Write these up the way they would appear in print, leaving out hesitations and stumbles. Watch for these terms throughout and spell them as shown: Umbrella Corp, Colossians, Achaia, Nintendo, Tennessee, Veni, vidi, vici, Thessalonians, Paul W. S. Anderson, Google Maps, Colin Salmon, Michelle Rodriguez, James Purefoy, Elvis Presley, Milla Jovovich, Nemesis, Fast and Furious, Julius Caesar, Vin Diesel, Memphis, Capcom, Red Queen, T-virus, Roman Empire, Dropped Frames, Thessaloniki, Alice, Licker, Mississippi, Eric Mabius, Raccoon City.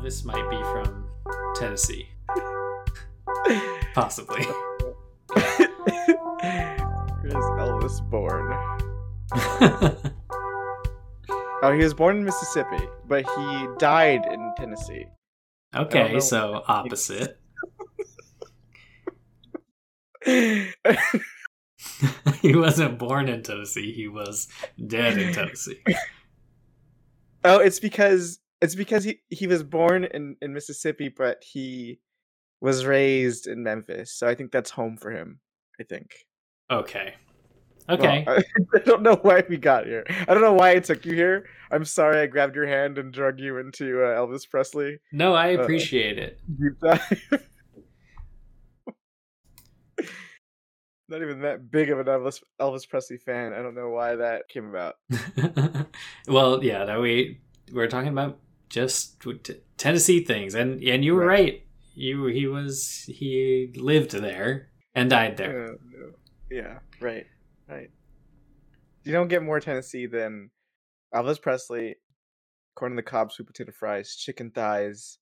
Elvis might be from Tennessee. Possibly. Where is Elvis born? Oh, he was born in Mississippi, but he died in Tennessee. Okay, so opposite. He wasn't born in Tennessee, he was dead in Tennessee. Oh, it's because he was born in Mississippi, but he was raised in Memphis, so I think that's home for him, I think. Okay. Well, I don't know why we got here. I don't know why I took you here. I'm sorry I grabbed your hand and drug you into Elvis Presley. No, I appreciate it. Deep dive. Not even that big of an Elvis Presley fan. I don't know why that came about. Well, yeah, that we're talking about just Tennessee things, and you were right. He lived there and died there. Yeah, right. You don't get more Tennessee than Elvis Presley, corn on the cob, sweet potato fries, chicken thighs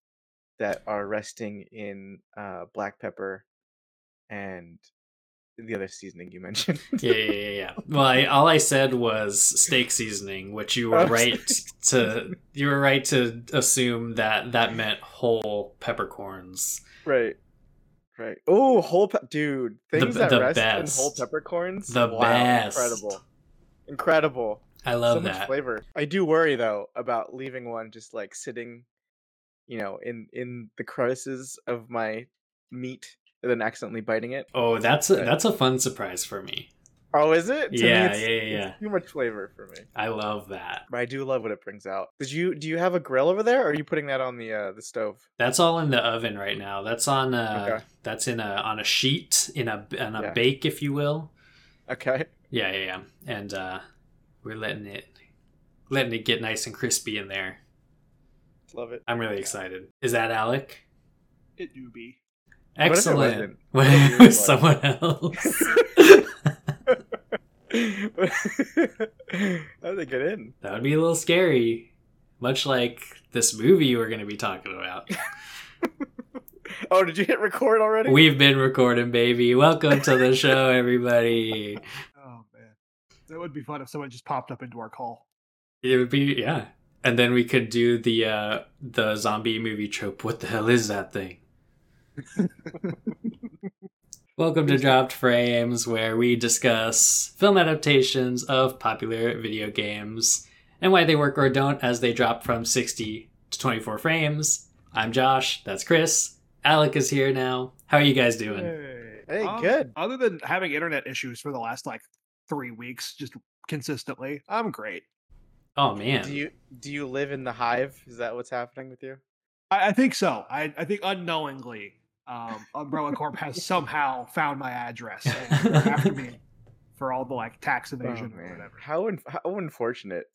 that are resting in black pepper, and the other seasoning you mentioned. Yeah. Well, all I said was steak seasoning, which you were right to assume that meant whole peppercorns. Right. Oh, whole dude, things that rest in whole peppercorns. The best. Incredible. I love so that much flavor. I do worry though about leaving one just like sitting, in the crevices of my meat. And then accidentally biting it. Oh, that's a fun surprise for me. Oh, is it? To me, it's too much flavor for me. I love that. But I do love what it brings out. Do you have a grill over there, or are you putting that on the stove? That's all in the oven right now. That's on on a sheet in a bake, if you will. Okay. Yeah. And we're letting it get nice and crispy in there. Love it. I'm really excited. Is that Alec? It do be. Excellent. What if it was someone else? How did they get in? That would be a little scary. Much like this movie we're going to be talking about. Oh, did you hit record already? We've been recording, baby. Welcome to the show, everybody. Oh, man. That would be fun if someone just popped up into our call. It would be, yeah. And then we could do the zombie movie trope. What the hell is that thing? Welcome to Dropped Frames, where we discuss film adaptations of popular video games and why they work or don't as they drop from 60 to 24 frames. I'm Josh, that's Chris. Alec is here now. How are you guys doing? Hey, good. Other than having internet issues for the last 3 weeks, just consistently, I'm great. Oh man. Do you live in the hive? Is that what's happening with you? I think so. I think unknowingly. Umbrella Corp has somehow found my address and they're after me for all the tax evasion or whatever. How unfortunate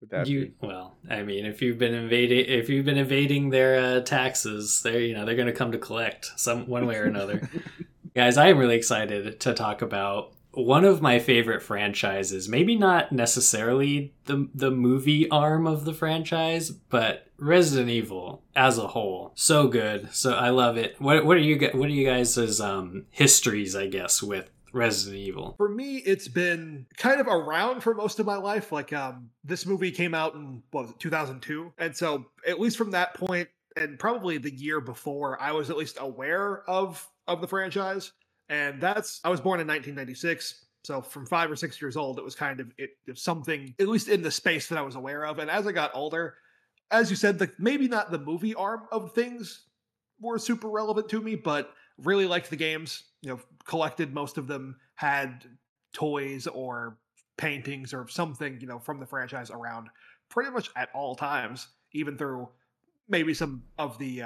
would that be? Well, I mean, if you've been evading their taxes, they're going to come to collect one way or another. Guys, I am really excited to talk about one of my favorite franchises. Maybe not necessarily the movie arm of the franchise, but Resident Evil as a whole, so good. So I love it. What are you guys' histories, I guess, with Resident Evil? For me, it's been kind of around for most of my life. This movie came out in 2002, and so at least from that point, and probably the year before, I was at least aware of the franchise. And I was born in 1996. So from 5 or 6 years old, it was kind of something, at least in the space that I was aware of. And as I got older, as you said, maybe not the movie arm of things were super relevant to me, but really liked the games, collected most of them, had toys or paintings or something, from the franchise around pretty much at all times, even through maybe some of the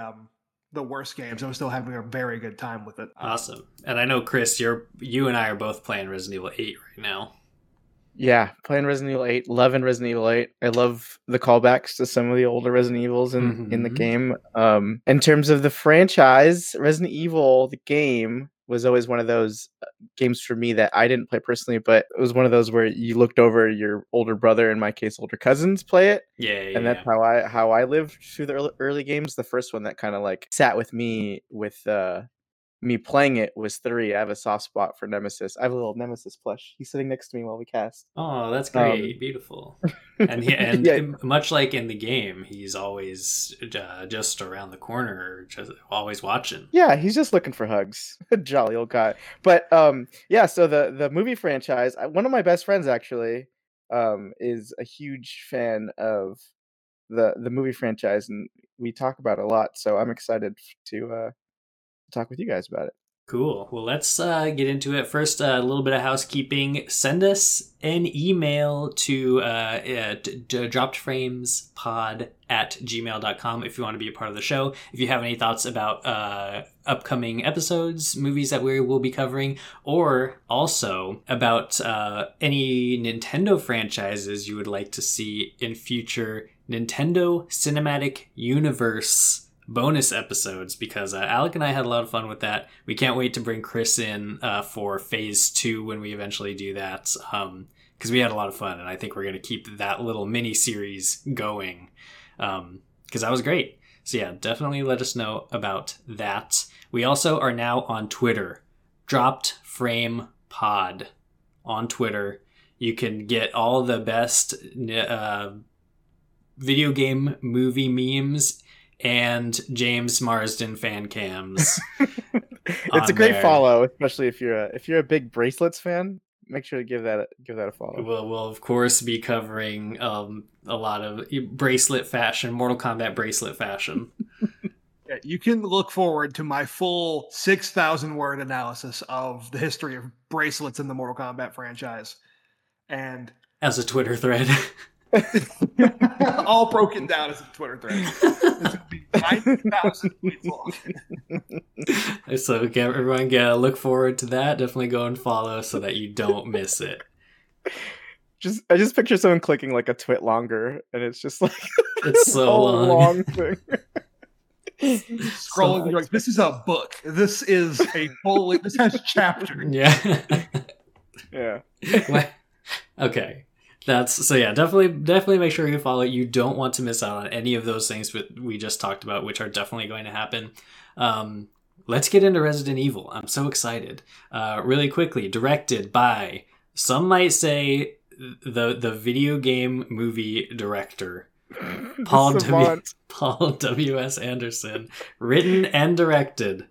worst games. I was still having a very good time with it. Awesome. And I know, Chris, you and I are both playing Resident Evil 8 right now. Yeah, playing Resident Evil 8, loving Resident Evil 8. I love the callbacks to some of the older Resident Evils in the game. In terms of the franchise, Resident Evil, the game, was always one of those games for me that I didn't play personally, but it was one of those where you looked over your older brother, in my case, older cousins play it. And that's how I lived through the early games. The first one that kind of like sat with me me playing it was 3. I have a soft spot for Nemesis. I have a little Nemesis plush. He's sitting next to me while we cast. Oh, that's great. Beautiful. And yeah. Much like in the game, he's always just around the corner, just always watching. Yeah, he's just looking for hugs. Jolly old guy. But so the movie franchise, one of my best friends actually is a huge fan of the movie franchise, and we talk about it a lot, so I'm excited to talk with you guys about it. Cool. Well, let's get into it. First, a little bit of housekeeping. Send us an email to droppedframespod@gmail.com if you want to be a part of the show. If you have any thoughts about upcoming episodes, movies that we will be covering, or also about any Nintendo franchises you would like to see in future Nintendo Cinematic Universe bonus episodes, because Alec and I had a lot of fun with that. We can't wait to bring Chris in for phase 2 when we eventually do that, because we had a lot of fun, and I think we're going to keep that little mini series going, because that was great. So yeah, definitely let us know about that. We also are now on Twitter, Dropped Frame Pod on Twitter. You can get all the best video game movie memes and James Marsden fan cams. It's a great follow, especially if you're a big Bracelets fan. Make sure to give that a follow. We'll of course be covering a lot of bracelet fashion, Mortal Kombat bracelet fashion. You can look forward to my full 6,000-word analysis of the history of bracelets in the Mortal Kombat franchise, and as a Twitter thread. All broken down as a Twitter thread. This would be 9,000 tweets long. So everyone, look forward to that. Definitely go and follow so that you don't miss it. I just picture someone clicking like a twit longer, and it's just like it's so long thing. Scrolling, you're like, this is a book. This is a fully. This has chapters. Yeah. Okay. Definitely make sure you follow. You don't want to miss out on any of those things we just talked about, which are definitely going to happen. Let's get into Resident Evil. I'm so excited. Really quickly, directed by, some might say, the video game movie director, Paul W. S. Anderson, written and directed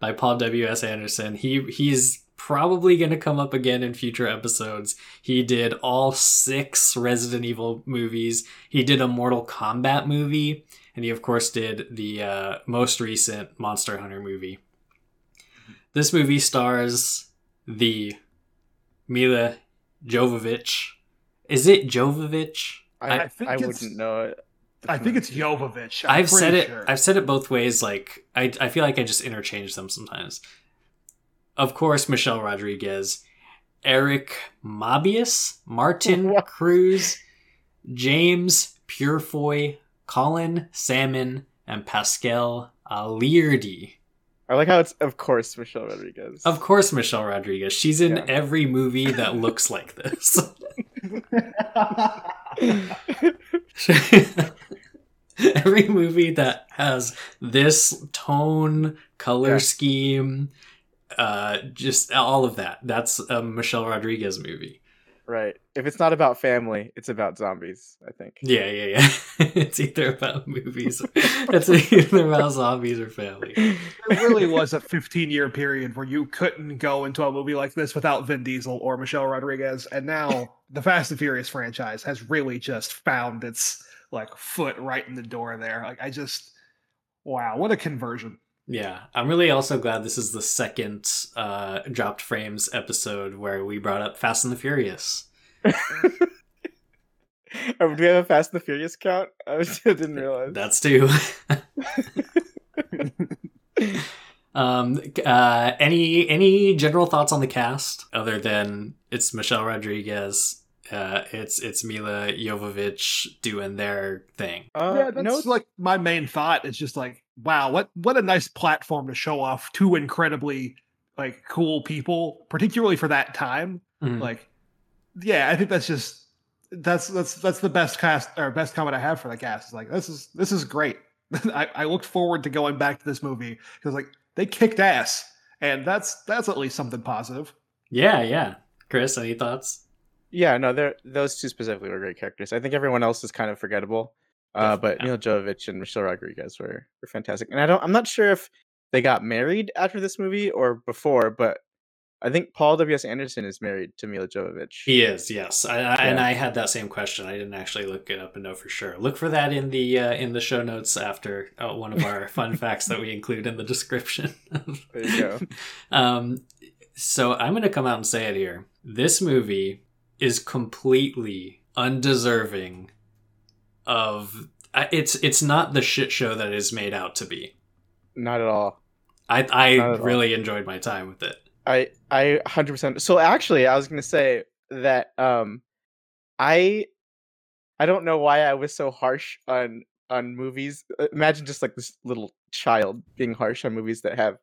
by Paul W. S. Anderson. He's probably going to come up again in future episodes. He did all 6 Resident Evil movies. He did a Mortal Kombat movie, and he of course did the most recent Monster Hunter movie. This movie stars the Milla Jovovich. Is it Jovovich? I wouldn't know it. I think it's Jovovich. I've said it both ways. Like I feel like I just interchange them sometimes. Of course, Michelle Rodriguez, Eric Mabius, Martin Cruz, James Purefoy, Colin Salmon, and Pascal Alierdi. I like how it's, of course, Michelle Rodriguez. Of course, Michelle Rodriguez. She's in every movie that looks like this. Every movie that has this tone, color scheme, just all of that. That's a Michelle Rodriguez movie, right? If it's not about family, it's about zombies, I think. Yeah. It's either about movies or it's either about zombies or family. There really was a 15-year period where you couldn't go into a movie like this without Vin Diesel or Michelle Rodriguez, and now the Fast and Furious franchise has really just found its like foot right in the door there. Like, I just, wow, what a conversion. Yeah, I'm really also glad this is the second Dropped Frames episode where we brought up Fast and the Furious. Do we have a Fast and the Furious count? I didn't realize. That's 2. Any general thoughts on the cast other than it's Michelle Rodriguez, It's Milla Jovovich doing their thing. That's like my main thought. It's just like, wow, what a nice platform to show off two incredibly like cool people, particularly for that time. Mm-hmm. Like, yeah, I think that's the best cast or best comment I have for the cast. It's like, this is great. I looked forward to going back to this movie because like they kicked ass, and that's at least something positive. Yeah, yeah. Chris, any thoughts? Yeah, no, those two specifically were great characters. I think everyone else is kind of forgettable, but Milla Jovovich and Michelle Rodriguez were fantastic. And I'm not sure if they got married after this movie or before, but I think Paul W. S. Anderson is married to Milla Jovovich. He is, yes. And I had that same question. I didn't actually look it up and know for sure. Look for that in the show notes after one of our fun facts that we include in the description. There you go. So I'm going to come out and say it here. This movie is completely undeserving of... It's not the shit show that it is made out to be. Not at all. I really enjoyed my time with it. I 100%. So actually, I was going to say that I don't know why I was so harsh on movies. Imagine just like this little child being harsh on movies that have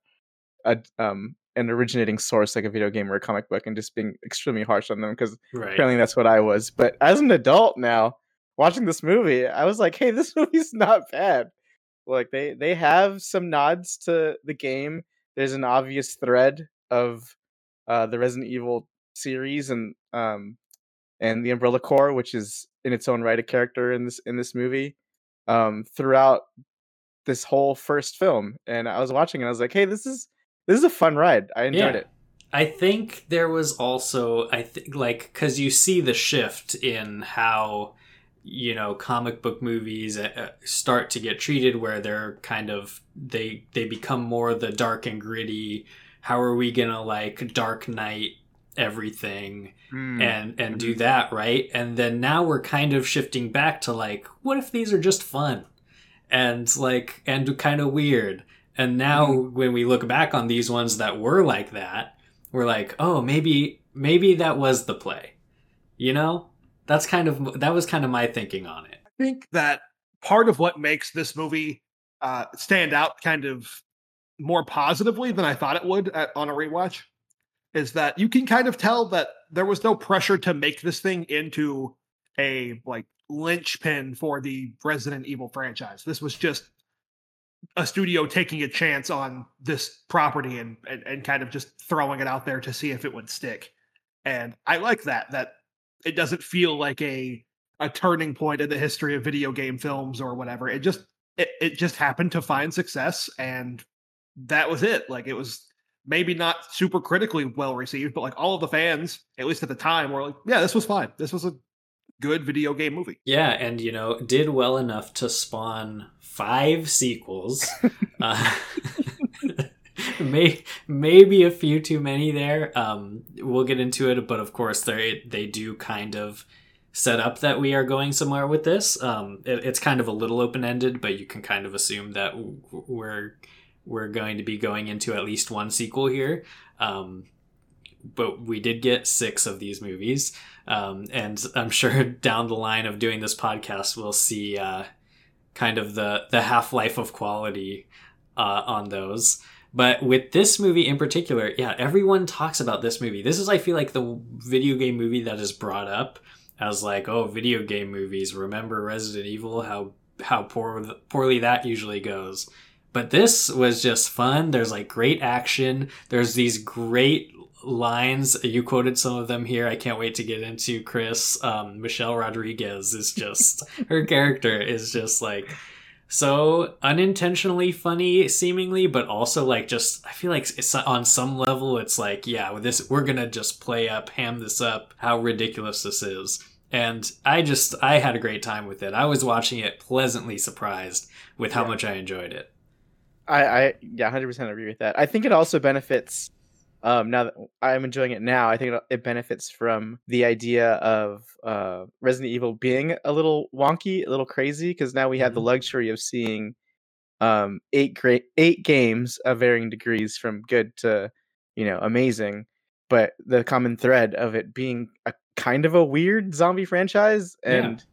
an originating source like a video game or a comic book and just being extremely harsh on them because apparently that's what I was. But as an adult now, watching this movie, I was like, hey, this movie's not bad. Like they have some nods to the game. There's an obvious thread of the Resident Evil series and the Umbrella Corp, which is in its own right a character in this movie throughout this whole first film. And I was watching and I was like, hey, this is a fun ride. I enjoyed it. I think there was also because you see the shift in how comic book movies start to get treated, where they're kind of they become more the dark and gritty. How are we gonna like Dark Knight everything and do that, right? And then now we're kind of shifting back to like, what if these are just fun and like and kind of weird? And now when we look back on these ones that were like that, we're like, oh, maybe that was the play. That's that was kind of my thinking on it. I think that part of what makes this movie stand out kind of more positively than I thought it would on a rewatch is that you can kind of tell that there was no pressure to make this thing into a like linchpin for the Resident Evil franchise. This was just a studio taking a chance on this property and kind of just throwing it out there to see if it would stick. And I like that it doesn't feel like a turning point in the history of video game films or whatever. It just, it just happened to find success, and that was it. Like, it was maybe not super critically well received, but like all of the fans, at least at the time, were like, yeah, this was fine. This was a good video game movie. Yeah. And, did well enough to spawn 5 sequels, maybe a few too many there. We'll get into it, but of course they do kind of set up that we are going somewhere with this. It's kind of a little open-ended, but you can kind of assume that we're going to be going into at least one sequel here. But we did get 6 of these movies. And I'm sure down the line of doing this podcast, we'll see kind of the half-life of quality on those. But with this movie in particular, yeah, everyone talks about this movie. This is, I feel like, the video game movie that is brought up as like, oh, video game movies, remember Resident Evil, how poorly that usually goes. But this was just fun. There's like great action. There's these great lines. You quoted some of them here. I can't wait to get into, Chris. Michelle Rodriguez is just, her character is just like so unintentionally funny seemingly, but also like just, I feel like it's, on some level it's like, yeah, with this, we're going to just ham this up, how ridiculous this is. And I had a great time with it. I was watching it pleasantly surprised with how much I enjoyed it. I 100% agree with that. I think it also benefits, now that I'm enjoying it now, I think it benefits from the idea of Resident Evil being a little wonky, a little crazy, because now we have the luxury of seeing 8 games of varying degrees from good to amazing. but the common thread of it being a kind of a weird zombie franchise, and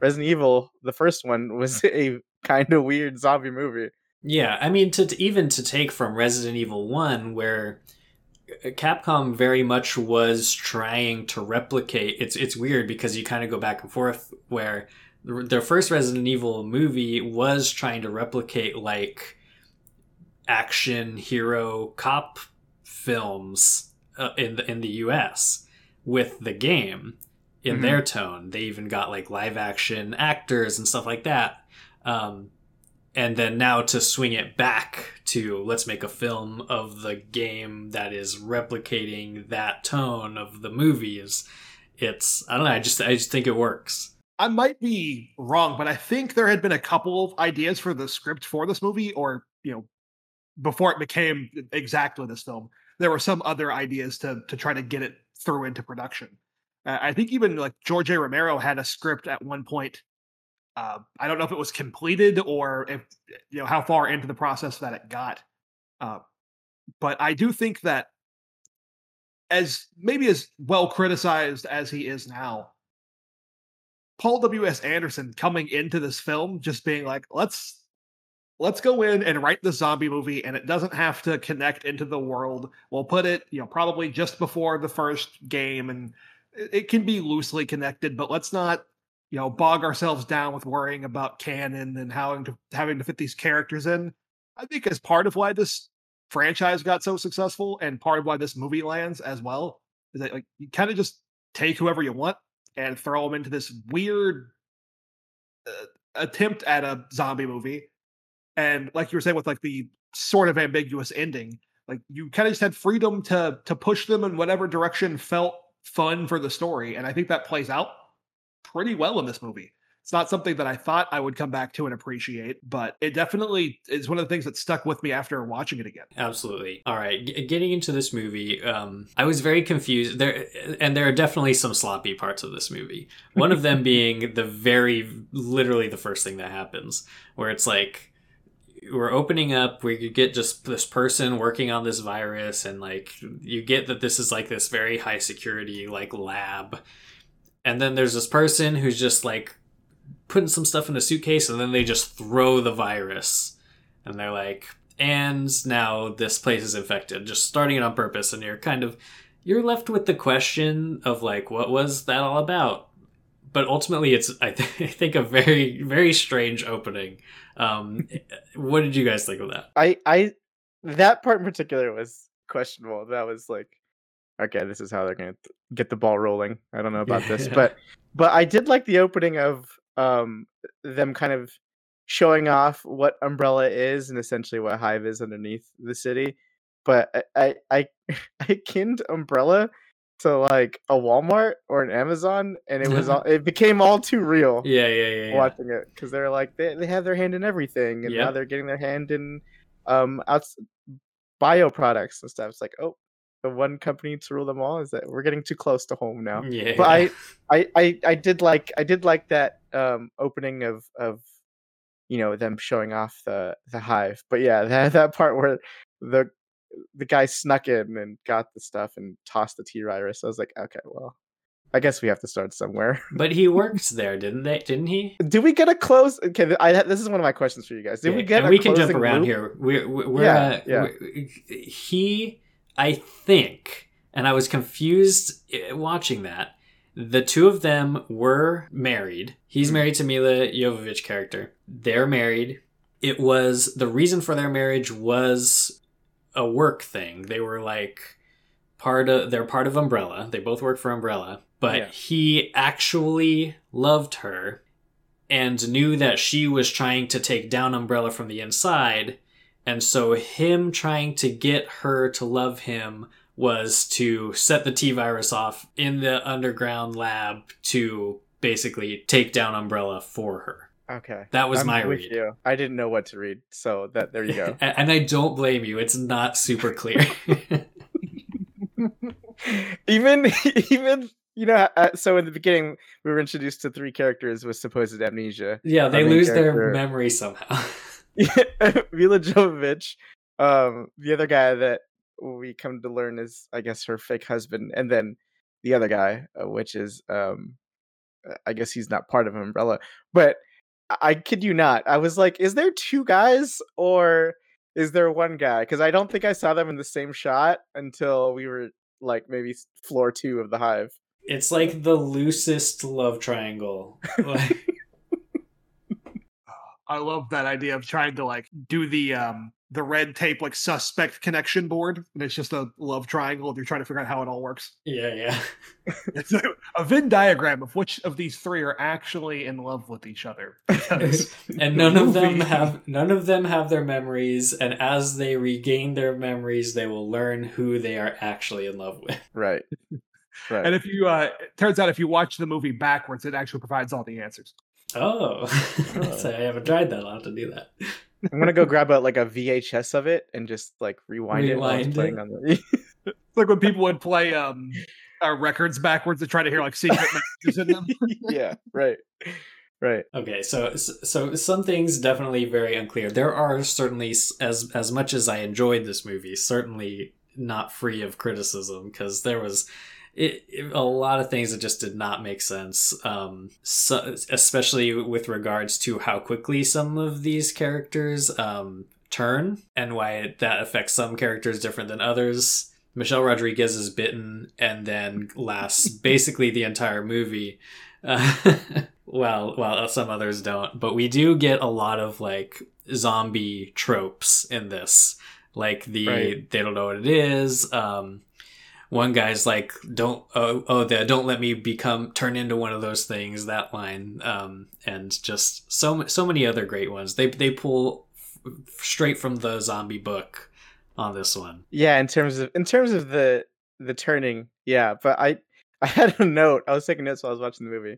Resident Evil, the first one, was a kind of weird zombie movie. Yeah, I mean, to take from Resident Evil 1, where Capcom very much was trying to replicate, it's weird because you kind of go back and forth, where their first Resident Evil movie was trying to replicate like action hero cop films in the US with the game in their tone. They even got like live action actors and stuff like that. And then now to swing it back to let's make a film of the game that is replicating that tone of the movies. I don't know. I just think it works. I might be wrong, but I think there had been a couple of ideas for the script for this movie, or, you know, before it became exactly this film, there were some other ideas to try to get it through into production. I think even like George A. Romero had a script at one point. I don't know if it was completed or if, you know, how far into the process that it got. But I do think that as well criticized as he is now, Paul W. S. Anderson coming into this film, just being like, let's go in and write the zombie movie, and it doesn't have to connect into the world. We'll put it, you know, probably just before the first game, and it can be loosely connected, but let's not, you know, bog ourselves down with worrying about canon and having to fit these characters in. I think as part of why this franchise got so successful, and part of why this movie lands as well, is that like you kind of just take whoever you want and throw them into this weird attempt at a zombie movie. And like you were saying, with like the sort of ambiguous ending, like you kind of just had freedom to push them in whatever direction felt fun for the story. And I think that plays out pretty well in this movie. It's not something that I thought I would come back to and appreciate, but it definitely is one of the things that stuck with me after watching it again. Absolutely. All right, getting into this movie, I was very confused. There are definitely some sloppy parts of this movie. One of them being literally the first thing that happens, where it's like, we're opening up, we could get just this person working on this virus, and like, you get that this is like this very high security, like lab. And then there's this person who's just like putting some stuff in a suitcase, and then they just throw the virus. And they're like, and now this place is infected, just starting it on purpose. And you're left with the question of like, what was that all about? But ultimately it's, I think a very, very strange opening. What did you guys think of that? That part in particular was questionable. That was like, okay, this is how they're going to get the ball rolling. I don't know about this, but I did like the opening of them kind of showing off what Umbrella is and essentially what Hive is underneath the city. But I akined Umbrella to like a Walmart or an Amazon, and it became all too real. Yeah. Watching it, because they're like they have their hand in everything, and now they're getting their hand in bio products and stuff. It's like, oh, the one company to rule them all. Is that we're getting too close to home now. Yeah. But I did like that opening of you know, them showing off the Hive. But yeah, that part where the guy snuck in and got the stuff and tossed the T-virus. I was like, okay, well, I guess we have to start somewhere. But he works there, didn't he? Did we get a close? Okay, this is one of my questions for you guys. Did we get? And we can jump around here. I think, and I was confused watching that, the two of them were married. He's married to Milla Jovovich character. They're married. It was, the reason for their marriage was a work thing. They were like part of Umbrella. They both work for Umbrella, but he actually loved her and knew that she was trying to take down Umbrella from the inside. And so him trying to get her to love him was to set the T-virus off in the underground lab to basically take down Umbrella for her. Okay. That was my read. You. I didn't know what to read, so there you go. And I don't blame you. It's not super clear. even you know, so in the beginning, we were introduced to three characters with supposed amnesia. Yeah, they lose their memory somehow. Milla Jovovich, the other guy that we come to learn is, I guess, her fake husband, and then the other guy, which is, I guess he's not part of Umbrella. But I kid you not, I was like, is there two guys or is there one guy? Because I don't think I saw them in the same shot until we were like maybe floor two of the hive. It's like the loosest love triangle. I love that idea of trying to like do the red tape like suspect connection board, and it's just a love triangle if you're trying to figure out how it all works. Yeah It's a Venn diagram of which of these three are actually in love with each other, and none of them have their memories, and as they regain their memories they will learn who they are actually in love with. Right. And if you it turns out if you watch the movie backwards, it actually provides all the answers. Oh, so I haven't tried that. I'll have to do that. I'm gonna go grab a VHS of it and just like rewind it while it's playing on the. It's like when people would play our records backwards to try to hear like secret messages in them. Yeah, right. Okay, so some things definitely very unclear. There are certainly, as much as I enjoyed this movie, certainly not free of criticism, because there was. A lot of things that just did not make sense, so, especially with regards to how quickly some of these characters turn and why that affects some characters different than others. Michelle Rodriguez is bitten and then lasts basically the entire movie, while some others don't. But we do get a lot of like zombie tropes in this, like they don't know what it is. One guy's like, don't let me turn into one of those things, that line, and just so many other great ones. They pull straight from the zombie book on this one. Yeah, in terms of the turning, yeah. But I had a note. I was taking notes while I was watching the movie.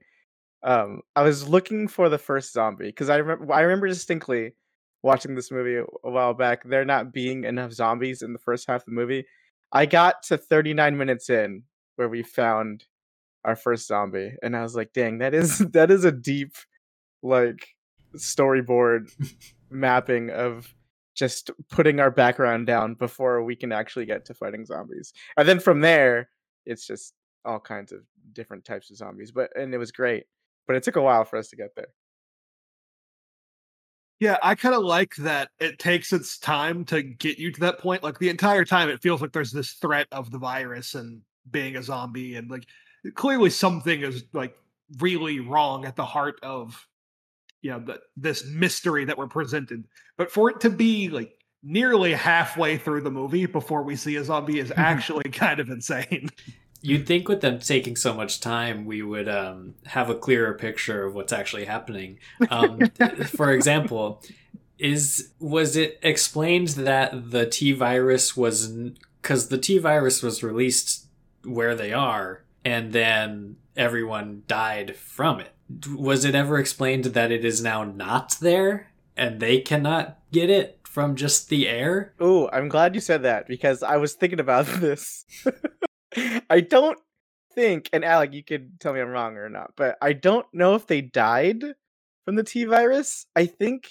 I was looking for the first zombie because I remember distinctly watching this movie a while back. There not being enough zombies in the first half of the movie. I got to 39 minutes in where we found our first zombie, and I was like, dang, that is a deep like storyboard mapping of just putting our background down before we can actually get to fighting zombies. And then from there, it's just all kinds of different types of zombies, and it was great, but it took a while for us to get there. Yeah, I kind of like that it takes its time to get you to that point. Like the entire time it feels like there's this threat of the virus and being a zombie, and like clearly something is like really wrong at the heart of, you know, this mystery that we're presented. But for it to be like nearly halfway through the movie before we see a zombie is actually kind of insane. You'd think with them taking so much time, we would have a clearer picture of what's actually happening. For example, was it explained that the T-virus was... Because the T-virus was released where they are, and then everyone died from it. Was it ever explained that it is now not there, and they cannot get it from just the air? Ooh, I'm glad you said that, because I was thinking about this. I don't think, and Alec, you could tell me I'm wrong or not, but I don't know if they died from the T-virus. I think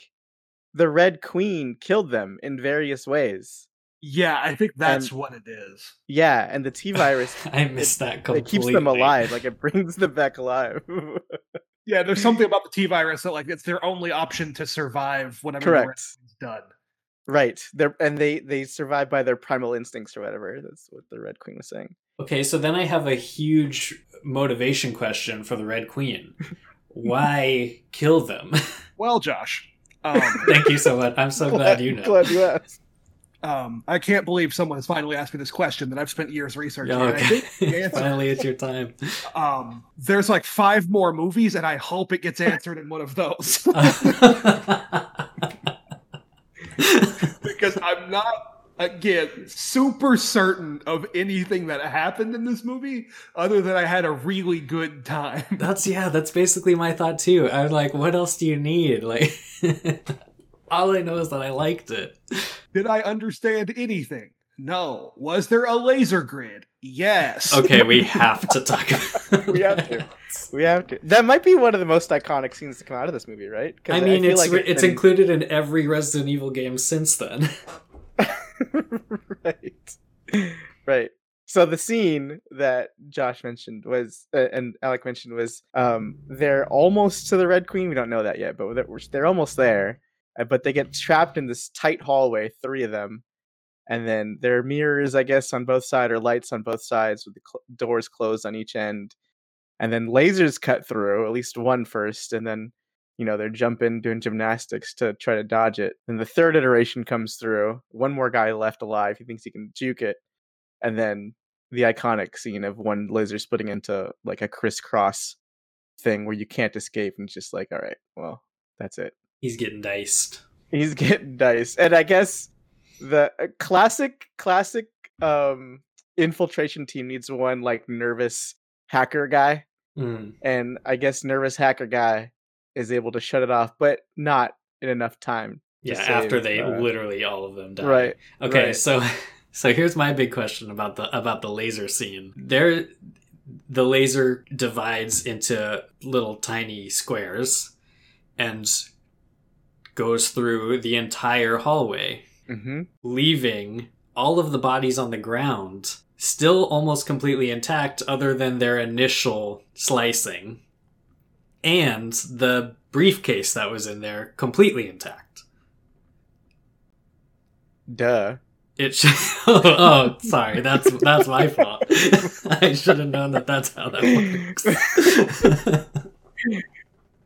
the Red Queen killed them in various ways. Yeah, I think that's what it is. Yeah, and the T-virus... I missed that completely. It keeps them alive, like it brings them back alive. Yeah, there's something about the T-virus that like it's their only option to survive whatever the Red Queen's done. Right, they survive by their primal instincts or whatever. That's what the Red Queen was saying. Okay, so then I have a huge motivation question for the Red Queen. Why kill them? Well, Josh. Thank you so much. I'm so glad you know. Glad you asked. I can't believe someone has finally asked me this question that I've spent years researching. Oh, okay. Finally, it's your time. There's like 5 more movies, and I hope it gets answered in one of those. Because I'm not... Again, super certain of anything that happened in this movie, other than I had a really good time. That's basically my thought too. I was like, what else do you need? Like, all I know is that I liked it. Did I understand anything? No. Was there a laser grid? Yes. Okay, we have to talk about We have to. That might be one of the most iconic scenes to come out of this movie, right? I mean, I it's included in every Resident Evil game since then. Right. Right. So the scene that Josh mentioned was, and Alec mentioned was, they're almost to the Red Queen. We don't know that yet, but they're almost there. But they get trapped in this tight hallway, three of them. And then there are mirrors, I guess, on both sides, or lights on both sides, with the doors closed on each end. And then lasers cut through, at least one first. And then, you know, they're jumping, doing gymnastics to try to dodge it. And the third iteration comes through. One more guy left alive. He thinks he can juke it. And then the iconic scene of one laser splitting into like a crisscross thing where you can't escape. And it's just like, all right, well, that's it. He's getting diced. And I guess the classic infiltration team needs one like nervous hacker guy. And I guess nervous hacker guy is able to shut it off, but not in enough time. Yeah, after they literally all of them die. Right. Okay, right. So here's my big question about the laser scene. The laser divides into little tiny squares and goes through the entire hallway, leaving all of the bodies on the ground still almost completely intact other than their initial slicing, and the briefcase that was in there completely intact. Duh. Oh, sorry. That's my fault. I should have known that's how that works.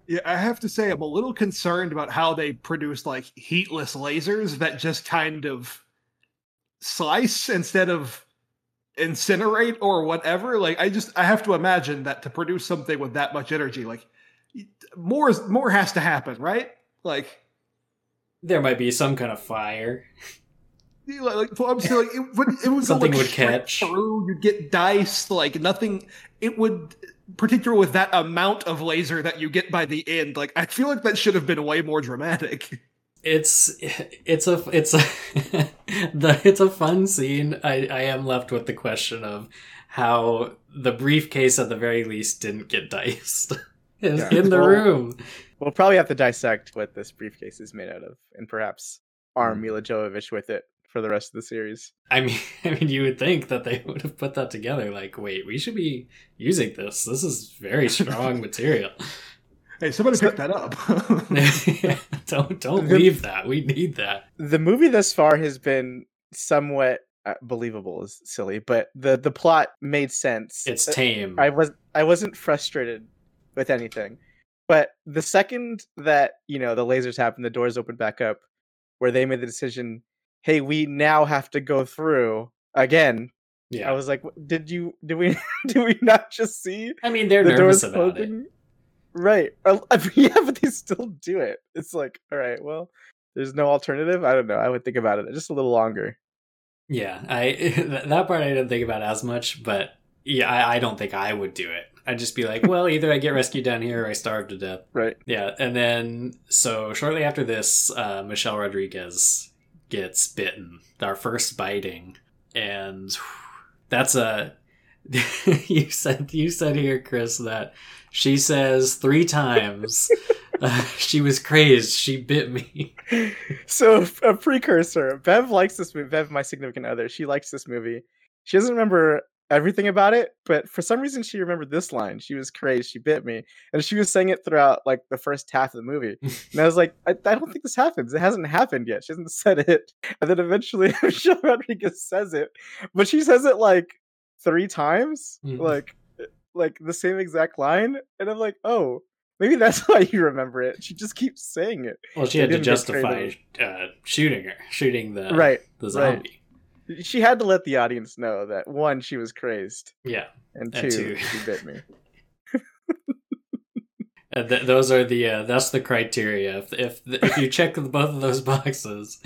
Yeah, I have to say I'm a little concerned about how they produce like heatless lasers that just kind of slice instead of incinerate or whatever. Like I have to imagine that to produce something with that much energy, like more has to happen, right? Like there might be some kind of fire. It would something would catch through. You'd get diced, like nothing. It would, particularly with that amount of laser that you get by the end. Like I feel like that should have been way more dramatic. It's a fun scene. I am left with the question of how the briefcase at the very least didn't get diced. It's in the room. We'll probably have to dissect what this briefcase is made out of, and perhaps arm Milla Jovovich with it for the rest of the series. I mean, you would think that they would have put that together. Like, wait, we should be using this. This is very strong material. Hey, somebody pick that up. Don't leave that. We need that. The movie thus far has been somewhat believable. Is silly, but the plot made sense. It's tame. I wasn't frustrated with anything. But the second that the lasers happen, the doors open back up, where they made the decision, hey, we now have to go through again. Yeah. I was like, did we not just see? I mean, they're nervous about it. Right. Yeah, but they still do it. It's like, all right, well, there's no alternative. I don't know. I would think about it just a little longer. Yeah. That part I didn't think about as much, but yeah, I don't think I would do it. I'd just be like, well, either I get rescued down here or I starve to death. Right. Yeah. And then, so shortly after this, Michelle Rodriguez gets bitten, our first biting. And that's a, you said here, Chris, that she says 3 times she was crazed. She bit me. So a precursor, Bev likes this movie. Bev, my significant other, she likes this movie. She doesn't remember everything about it, but for some reason she remembered this line. She was crazed, she bit me, and she was saying it throughout like the first half of the movie. And I was like, I don't think this happens. It hasn't happened yet. She hasn't said it. And then eventually Michelle Rodriguez says it, but she says it like 3 times, like the same exact line. And I'm like, oh, maybe that's why you remember it. She just keeps saying it. Well, she had to justify shooting the the zombie. Right. She had to let the audience know that, 1, she was crazed. Yeah. And 2, she bit me. Those are that's the criteria. If you check both of those boxes,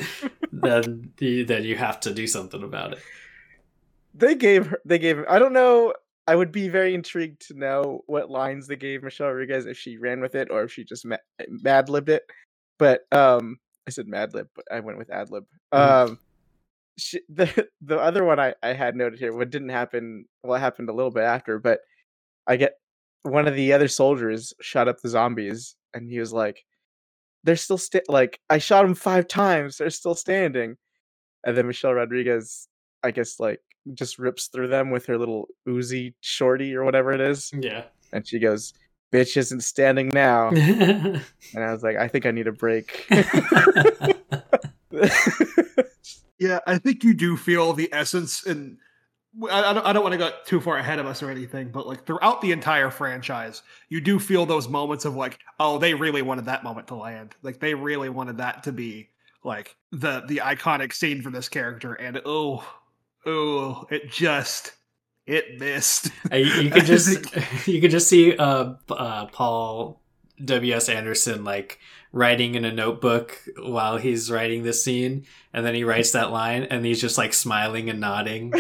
then you have to do something about it. They gave her, I don't know. I would be very intrigued to know what lines they gave Michelle Rodriguez, if she ran with it or if she just mad-libbed it. But, I said mad-lib, but I went with ad-lib. She, the other one I had noted here, what didn't happen, well, it happened a little bit after, but I get one of the other soldiers shot up the zombies, and he was like, they're still I shot him 5 times, they're still standing. And then Michelle Rodriguez I guess, like, just rips through them with her little Uzi shorty or whatever it is. Yeah. And she goes, "Bitch isn't standing now." And I was like, I think I need a break. Yeah, I think you do feel the essence, and I don't want to go too far ahead of us or anything, but like throughout the entire franchise, you do feel those moments of like, oh, they really wanted that moment to land. Like they really wanted that to be like the iconic scene for this character, and oh, it missed. You could just see Paul W. S. Anderson like writing in a notebook while he's writing this scene, and then he writes that line, and he's just like smiling and nodding.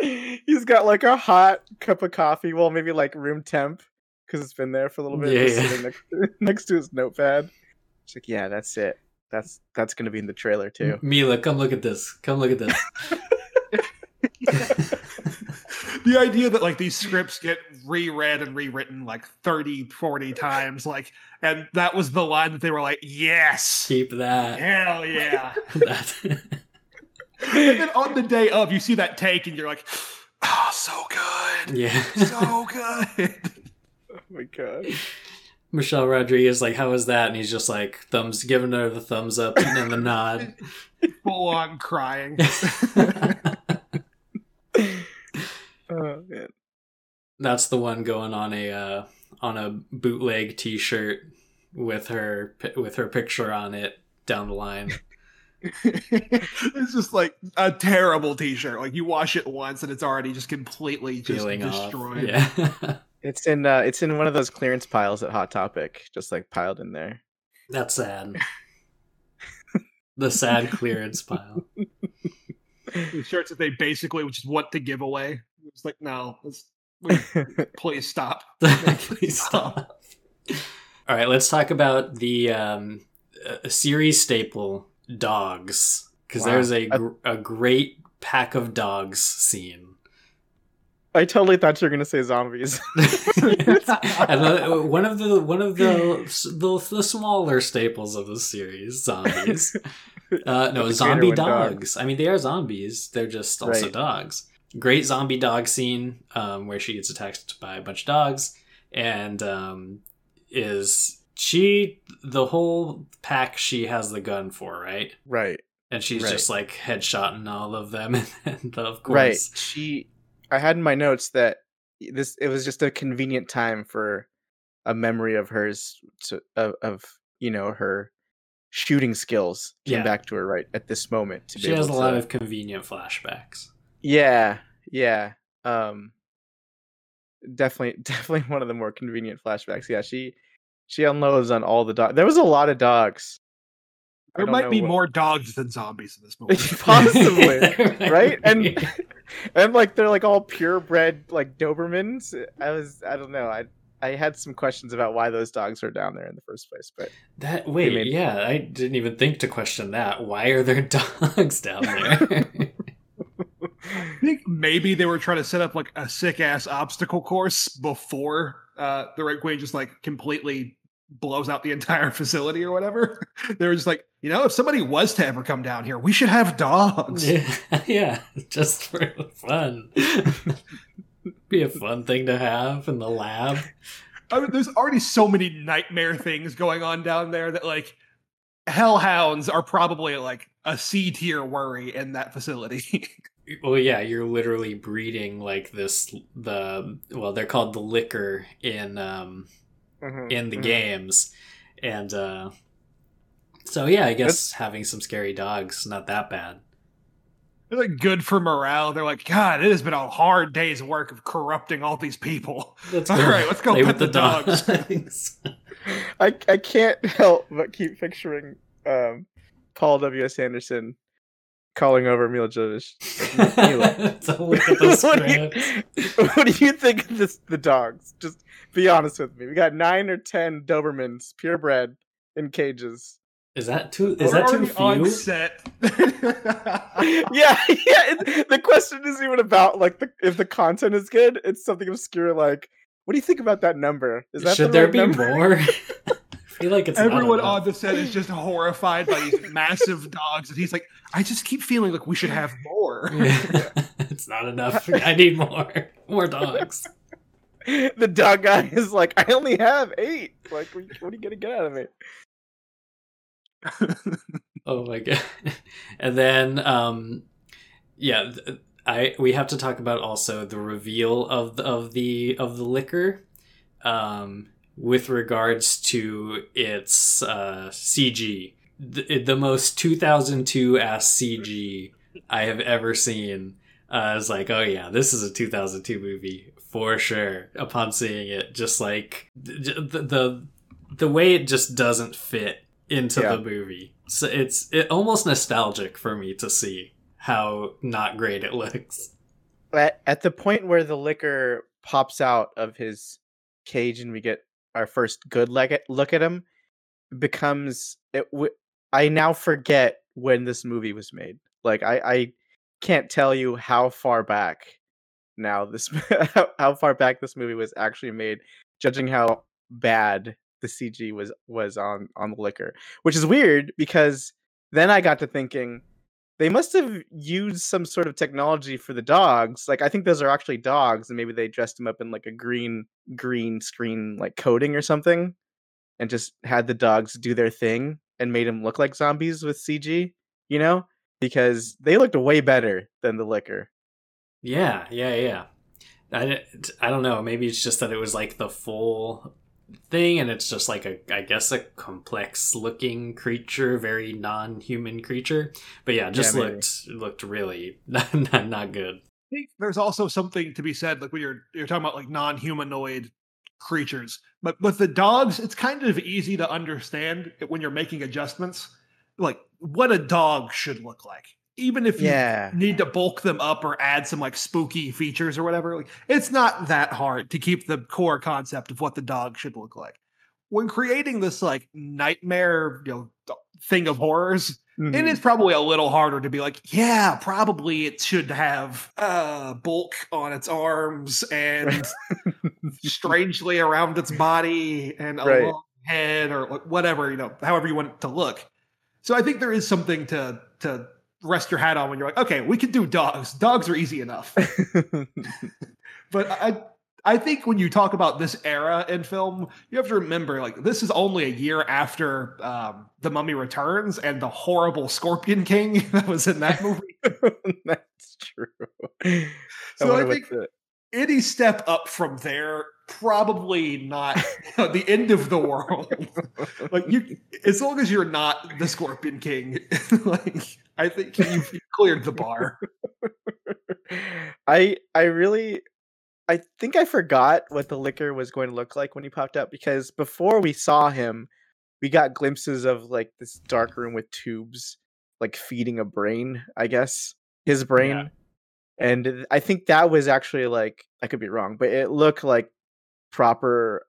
He's got like a hot cup of coffee, well, maybe like room temp, because it's been there for a little bit. Yeah, yeah. Next to his notepad. It's like, yeah, that's it. That's gonna be in the trailer too. Milla, come look at this. The idea that like these scripts get reread and rewritten like 30, 40 times, like, and that was the line that they were like, yes, keep that. Hell yeah. And then on the day of, you see that take and you're like, oh, so good. Yeah. So good. Oh my God. Michelle Rodriguez, like, how was that? And he's just like giving her the thumbs up and the nod. Full on crying. Oh, man. That's the one going on a bootleg T-shirt with her picture on it down the line. It's just like a terrible T-shirt. Like you wash it once and it's already just completely destroyed. Yeah. It's in one of those clearance piles at Hot Topic, just like piled in there. That's sad. The sad clearance pile. The shirts that they basically just want to give away. It's like, no, please stop. Please stop. All right, let's talk about the series staple, dogs. Because there's a great pack of dogs scene. I totally thought you were going to say zombies. And one of the smaller staples of the series, zombies. No, zombie dogs. I mean, they are zombies. They're just also dogs. Great zombie dog scene where she gets attacked by a bunch of dogs, and the whole pack she has the gun for, right? Right. And she's just like headshotting all of them, and of course, right. I had in my notes that it was just a convenient time for a memory of hers of her shooting skills came back to her right at this moment. She has a lot of convenient flashbacks. Yeah, yeah. Definitely one of the more convenient flashbacks. Yeah, she unloads on all the dogs. There was a lot of dogs. There might be more dogs than zombies in this movie. Possibly, right? And like they're like all purebred like Dobermans. I don't know. I had some questions about why those dogs are down there in the first place, but I didn't even think to question that. Why are there dogs down there? I think maybe they were trying to set up like a sick ass obstacle course before the Red Queen just like completely blows out the entire facility or whatever. They were just like, if somebody was to ever come down here, we should have dogs. Yeah, just for fun. Be a fun thing to have in the lab. I mean, there's already so many nightmare things going on down there that like hellhounds are probably like a C-tier worry in that facility. Well, yeah, you're literally breeding like this. They're called the Licker in the games, and so yeah, I guess having some scary dogs, not that bad. They're like good for morale. They're like, God, it has been a hard day's work of corrupting all these people. All right, let's go pet the dogs. I can't help but keep picturing Paul W. S. Anderson calling over Milla Jovovich. What do you think of the dogs? Just be honest with me. We got 9 or 10 Dobermans, purebred, in cages. Is that too? Is that too few? On set. The question isn't even about like if the content is good. It's something obscure like, what do you think about that number? Is that should the right there be number? More? feel like it's everyone on the set is just horrified by these massive dogs, and he's like, I just keep feeling like we should have more. Yeah. It's not enough. I need more dogs. The dog guy is like, I only have 8. Like, what are you gonna get out of me? Oh my god! And then, we have to talk about also the reveal of the liquor, with regards to its CG, the most 2002-esque CG I have ever seen. I was like, oh yeah, this is a 2002 movie for sure. Upon seeing it, just like the way it just doesn't fit into the movie. So it's almost nostalgic for me to see how not great it looks. At the point where the licker pops out of his cage and we get our first good look at him, becomes it. I now forget when this movie was made. Like I can't tell you how far back now this how far back this movie was actually made, judging how bad the CG was on the liquor, which is weird because then I got to thinking they must have used some sort of technology for the dogs. Like I think those are actually dogs, and maybe they dressed them up in like a green screen like coating or something, and just had the dogs do their thing and made them look like zombies with CG, you know, because they looked way better than the liquor. Yeah. I don't know. Maybe it's just that it was like the full thing, and it's just like I guess a complex looking creature, very non-human creature, but looked really not good. I think there's also something to be said, like when you're talking about like non-humanoid creatures, but with the dogs it's kind of easy to understand when you're making adjustments, like what a dog should look like, even if you need to bulk them up or add some like spooky features or whatever. Like it's not that hard to keep the core concept of what the dog should look like. When creating this like nightmare, thing of horrors, it is probably a little harder to be like, yeah, probably it should have bulk on its arms and strangely around its body and a long head or whatever, however you want it to look. So I think there is something to rest your hat on when you're like, okay, we can do dogs. Dogs are easy enough. But I think when you talk about this era in film, you have to remember, like, this is only a year after The Mummy Returns and the horrible Scorpion King that was in that movie. That's true. So I think any step up from there, probably not the end of the world. Like, you, as long as you're not the Scorpion King, like, I think you've cleared the bar. I think I forgot what the licker was going to look like when he popped up, because before we saw him, we got glimpses of like this dark room with tubes like feeding a brain, I guess, his brain. Yeah. And I think that was actually like, I could be wrong, but it looked like proper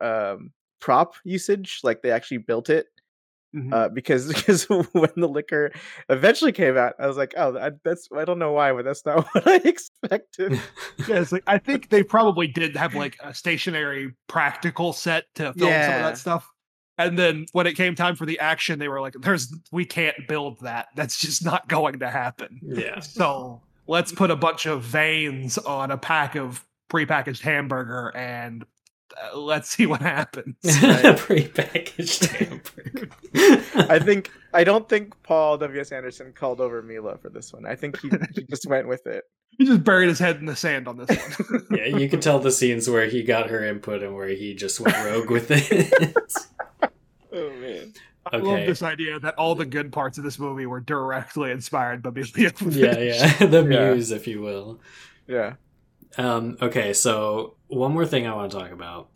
prop usage, like they actually built it. Mm-hmm. Because when the liquor eventually came out, I was like, oh, I don't know why, but that's not what I expected. Yeah, it's like, I think they probably did have like a stationary practical set to film some of that stuff. And then when it came time for the action, they were like, we can't build that. That's just not going to happen. Yeah. So let's put a bunch of veins on a pack of prepackaged hamburger and let's see what happens. Right? Prepackaged hamburger. I don't think Paul W. S. Anderson called over Milla for this one. I think he just went with it. He just buried his head in the sand on this one. Yeah, you can tell the scenes where he got her input and where he just went rogue with it. Oh man. I love this idea that all the good parts of this movie were directly inspired by Milla Jovovich. Yeah. The muse, if you will. Yeah. Okay, so one more thing I want to talk about,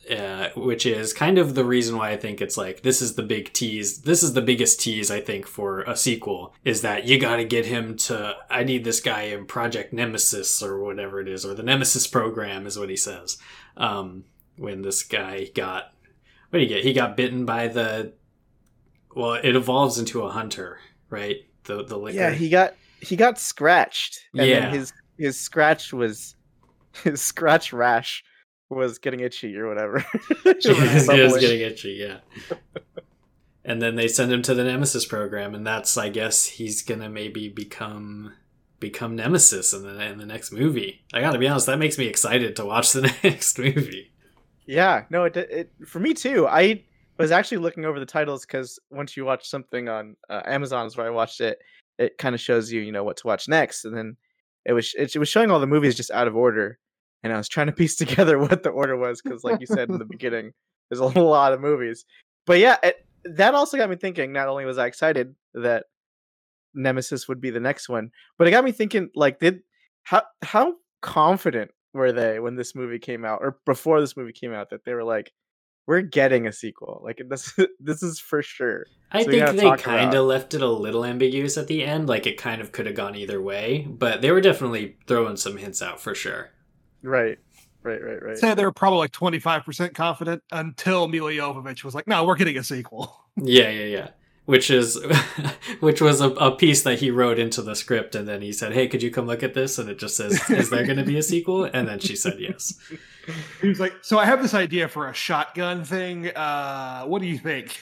which is kind of the reason why I think it's like, this is the big tease. This is the biggest tease, I think, for a sequel, is that you got to get him to, I need this guy in Project Nemesis or whatever it is, or the Nemesis program is what he says. When this guy got, what do you get? He got bitten by it evolves into a hunter, right? The liquor. Yeah, he got scratched. And then his scratch was... His scratch rash was getting itchy or whatever. It was getting itchy, yeah. And then they send him to the Nemesis program, and that's, I guess, he's gonna maybe become Nemesis in the next movie. I gotta be honest, that makes me excited to watch the next movie. Yeah, no, it for me too. I was actually looking over the titles because once you watch something on Amazon is where I watched it. It kind of shows you, what to watch next, and then it was showing all the movies just out of order, and I was trying to piece together what the order was because, like you said in the beginning, there's a lot of movies. But yeah, that also got me thinking. Not only was I excited that Nemesis would be the next one, but it got me thinking, like, how confident were they when this movie came out, or before this movie came out, that they were like, we're getting a sequel, like this is for sure. I think they kind of left it a little ambiguous at the end, like it kind of could have gone either way, but they were definitely throwing some hints out for sure. Right. So they were probably like 25% confident until Milla Jovovich was like, "No, we're getting a sequel." Yeah. Which was a piece that he wrote into the script, and then he said, "Hey, could you come look at this?" And it just says, "Is there going to be a sequel?" And then she said, "Yes." He was like, "So I have this idea for a shotgun thing. What do you think?"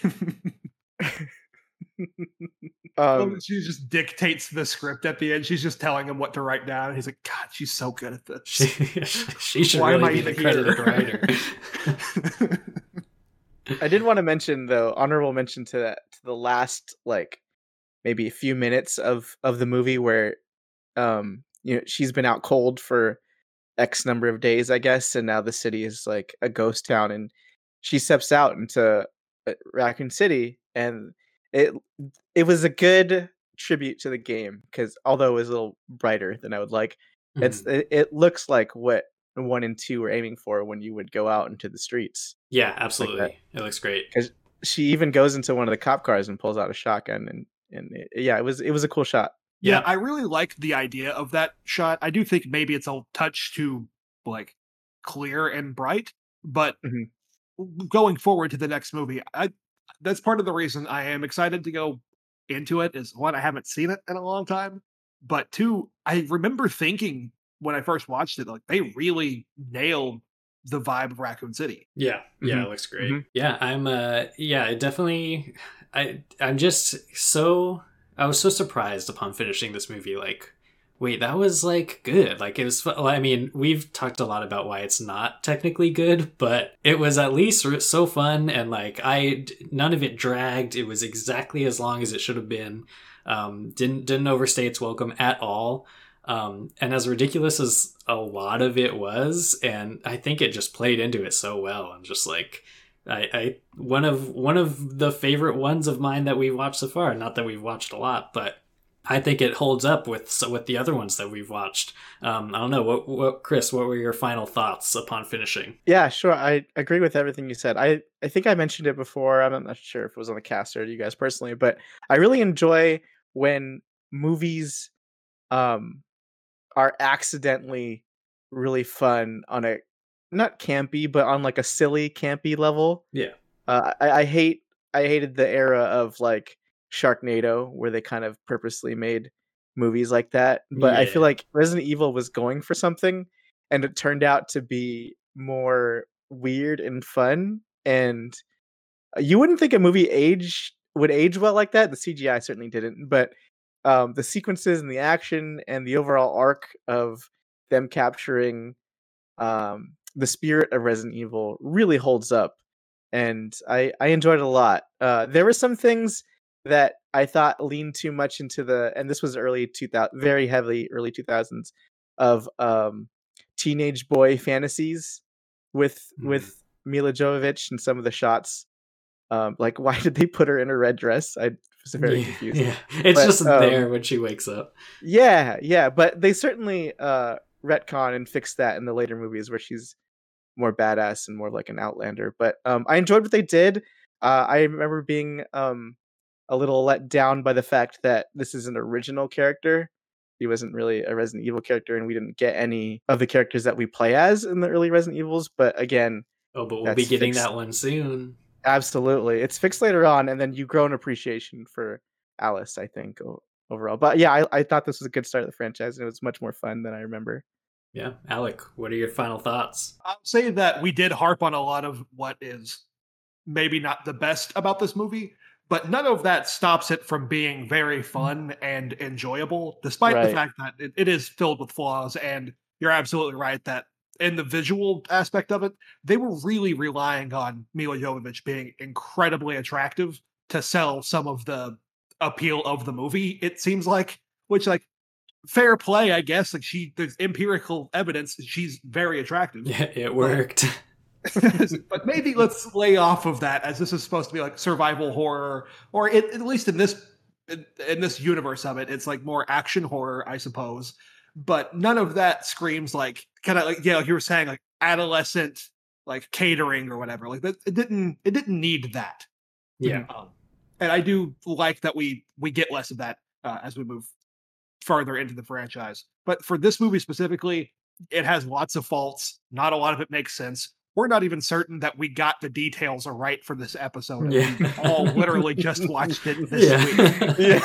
She just dictates the script at the end. She's just telling him what to write down, and he's like, "God, she's so good at this. She should really be the credited writer." I did want to mention, though, honorable mention to the last, like, maybe a few minutes of the movie where, she's been out cold for X number of days, I guess, and now the city is like a ghost town, and she steps out into Raccoon City, and it was a good tribute to the game because although it was a little brighter than I would like, it looks like what 1 and 2 were aiming for when you would go out into the streets. Yeah, absolutely. Like, it looks great because she even goes into one of the cop cars and pulls out a shotgun, and it was a cool shot. Yeah, I really liked the idea of that shot. I do think maybe it's a touch too, like, clear and bright, but going forward to the next movie, that's part of the reason I am excited to go into it is, one, I haven't seen it in a long time, but two, I remember thinking when I first watched it, like, they really nailed the vibe of Raccoon City. Yeah, it looks great. Yeah, I was so surprised upon finishing this movie. Like, wait, that was, like, good. Like, it was, I mean, we've talked a lot about why it's not technically good, but it was at least so fun, and, like, none of it dragged. It was exactly as long as it should have been. Didn't overstay its welcome at all. And as ridiculous as a lot of it was, and I think it just played into it so well. I'm just like, one of the favorite ones of mine that we've watched so far. Not that we've watched a lot, but I think it holds up with the other ones that we've watched. I don't know, what Chris, what were your final thoughts upon finishing? Yeah, sure. I agree with everything you said. I think I mentioned it before. I'm not sure if it was on the cast or you guys personally, but I really enjoy when movies are accidentally really fun on a not campy, but on, like, a silly campy level. Yeah. I hated the era of, like, Sharknado where they kind of purposely made movies like that. But yeah. I feel like Resident Evil was going for something, and it turned out to be more weird and fun. And you wouldn't think a movie would age well like that. The CGI certainly didn't, but the sequences and the action and the overall arc of them capturing the spirit of Resident Evil really holds up, and I enjoyed it a lot. There were some things that I thought leaned too much into and this was early 2000, very heavily early 2000s of teenage boy fantasies with Milla Jovovich and some of the shots. Like, why did they put her in a red dress? Very confusing. Yeah. It's just there when she wakes up. Yeah. But they certainly retcon and fix that in the later movies where she's more badass and more like an outlander. But I enjoyed what they did. I remember being a little let down by the fact that this is an original character. He wasn't really a Resident Evil character, and we didn't get any of the characters that we play as in the early Resident Evils. But again, but we'll be getting that one soon. Absolutely. It's fixed later on, and then you grow an appreciation for Alice, I think, overall. But yeah, I thought this was a good start of the franchise, and it was much more fun than I remember. Yeah. Alec, what are your final thoughts? I'll say that we did harp on a lot of what is maybe not the best about this movie, But none of that stops it from being very fun and enjoyable, despite the fact that it is filled with flaws. And you're absolutely right that in the visual aspect of it, they were really relying on Milla Jovovich being incredibly attractive to sell some of the appeal of the movie, it seems like, which, like, fair play, I guess. Like, there's empirical evidence she's very attractive. Yeah, it worked. But maybe let's lay off of that, as this is supposed to be like survival horror, or at least in this universe of it, it's like more action horror, I suppose. But none of that screams like kind of like, yeah, like you were saying, like adolescent, like catering or whatever. Like that, it didn't need that. Yeah, and I do like that we get less of that as we move farther into the franchise. But for this movie specifically, it has lots of faults. Not a lot of it makes sense. We're not even certain that we got the details right for this episode. Yeah. We all literally just watched it this week. Yeah.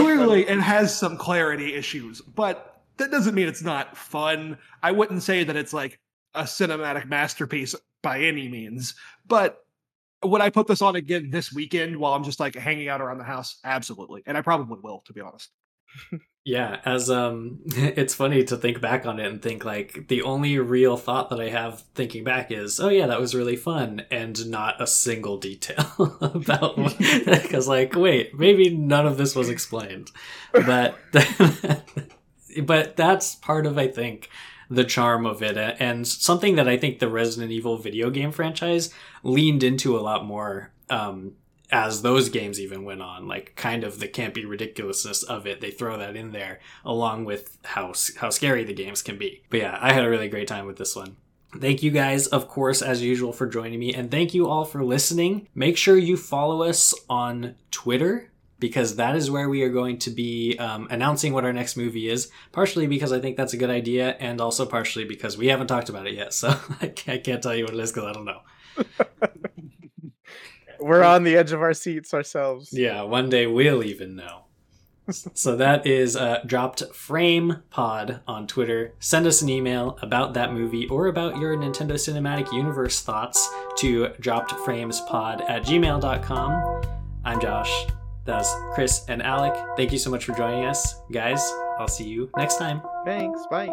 Clearly, it has some clarity issues, but that doesn't mean it's not fun. I wouldn't say that it's like a cinematic masterpiece by any means, but would I put this on again this weekend while I'm just like hanging out around the house? Absolutely. And I probably will, to be honest. Yeah, as it's funny to think back on it and think like the only real thought that I have thinking back is, oh yeah, that was really fun, and not a single detail about what, because like, wait, maybe none of this was explained, but that's part of, I think, the charm of it, and something that I think the Resident Evil video game franchise leaned into a lot more as those games even went on, like kind of the campy ridiculousness of it. They throw that in there along with how scary the games can be. But yeah, I had a really great time with this one. Thank you guys, of course, as usual, for joining me. And thank you all for listening. Make sure you follow us on Twitter, because that is where we are going to be announcing what our next movie is, partially because I think that's a good idea, and also partially because we haven't talked about it yet. So I can't tell you what it is because I don't know. We're on the edge of our seats ourselves. Yeah, one day we'll even know. So that is Dropped Frame Pod on Twitter. Send us an email about that movie or about your Nintendo Cinematic Universe thoughts to droppedframespod@gmail.com. I'm Josh. That's Chris and Alec. Thank you so much for joining us, guys. I'll see you next time. Thanks. Bye.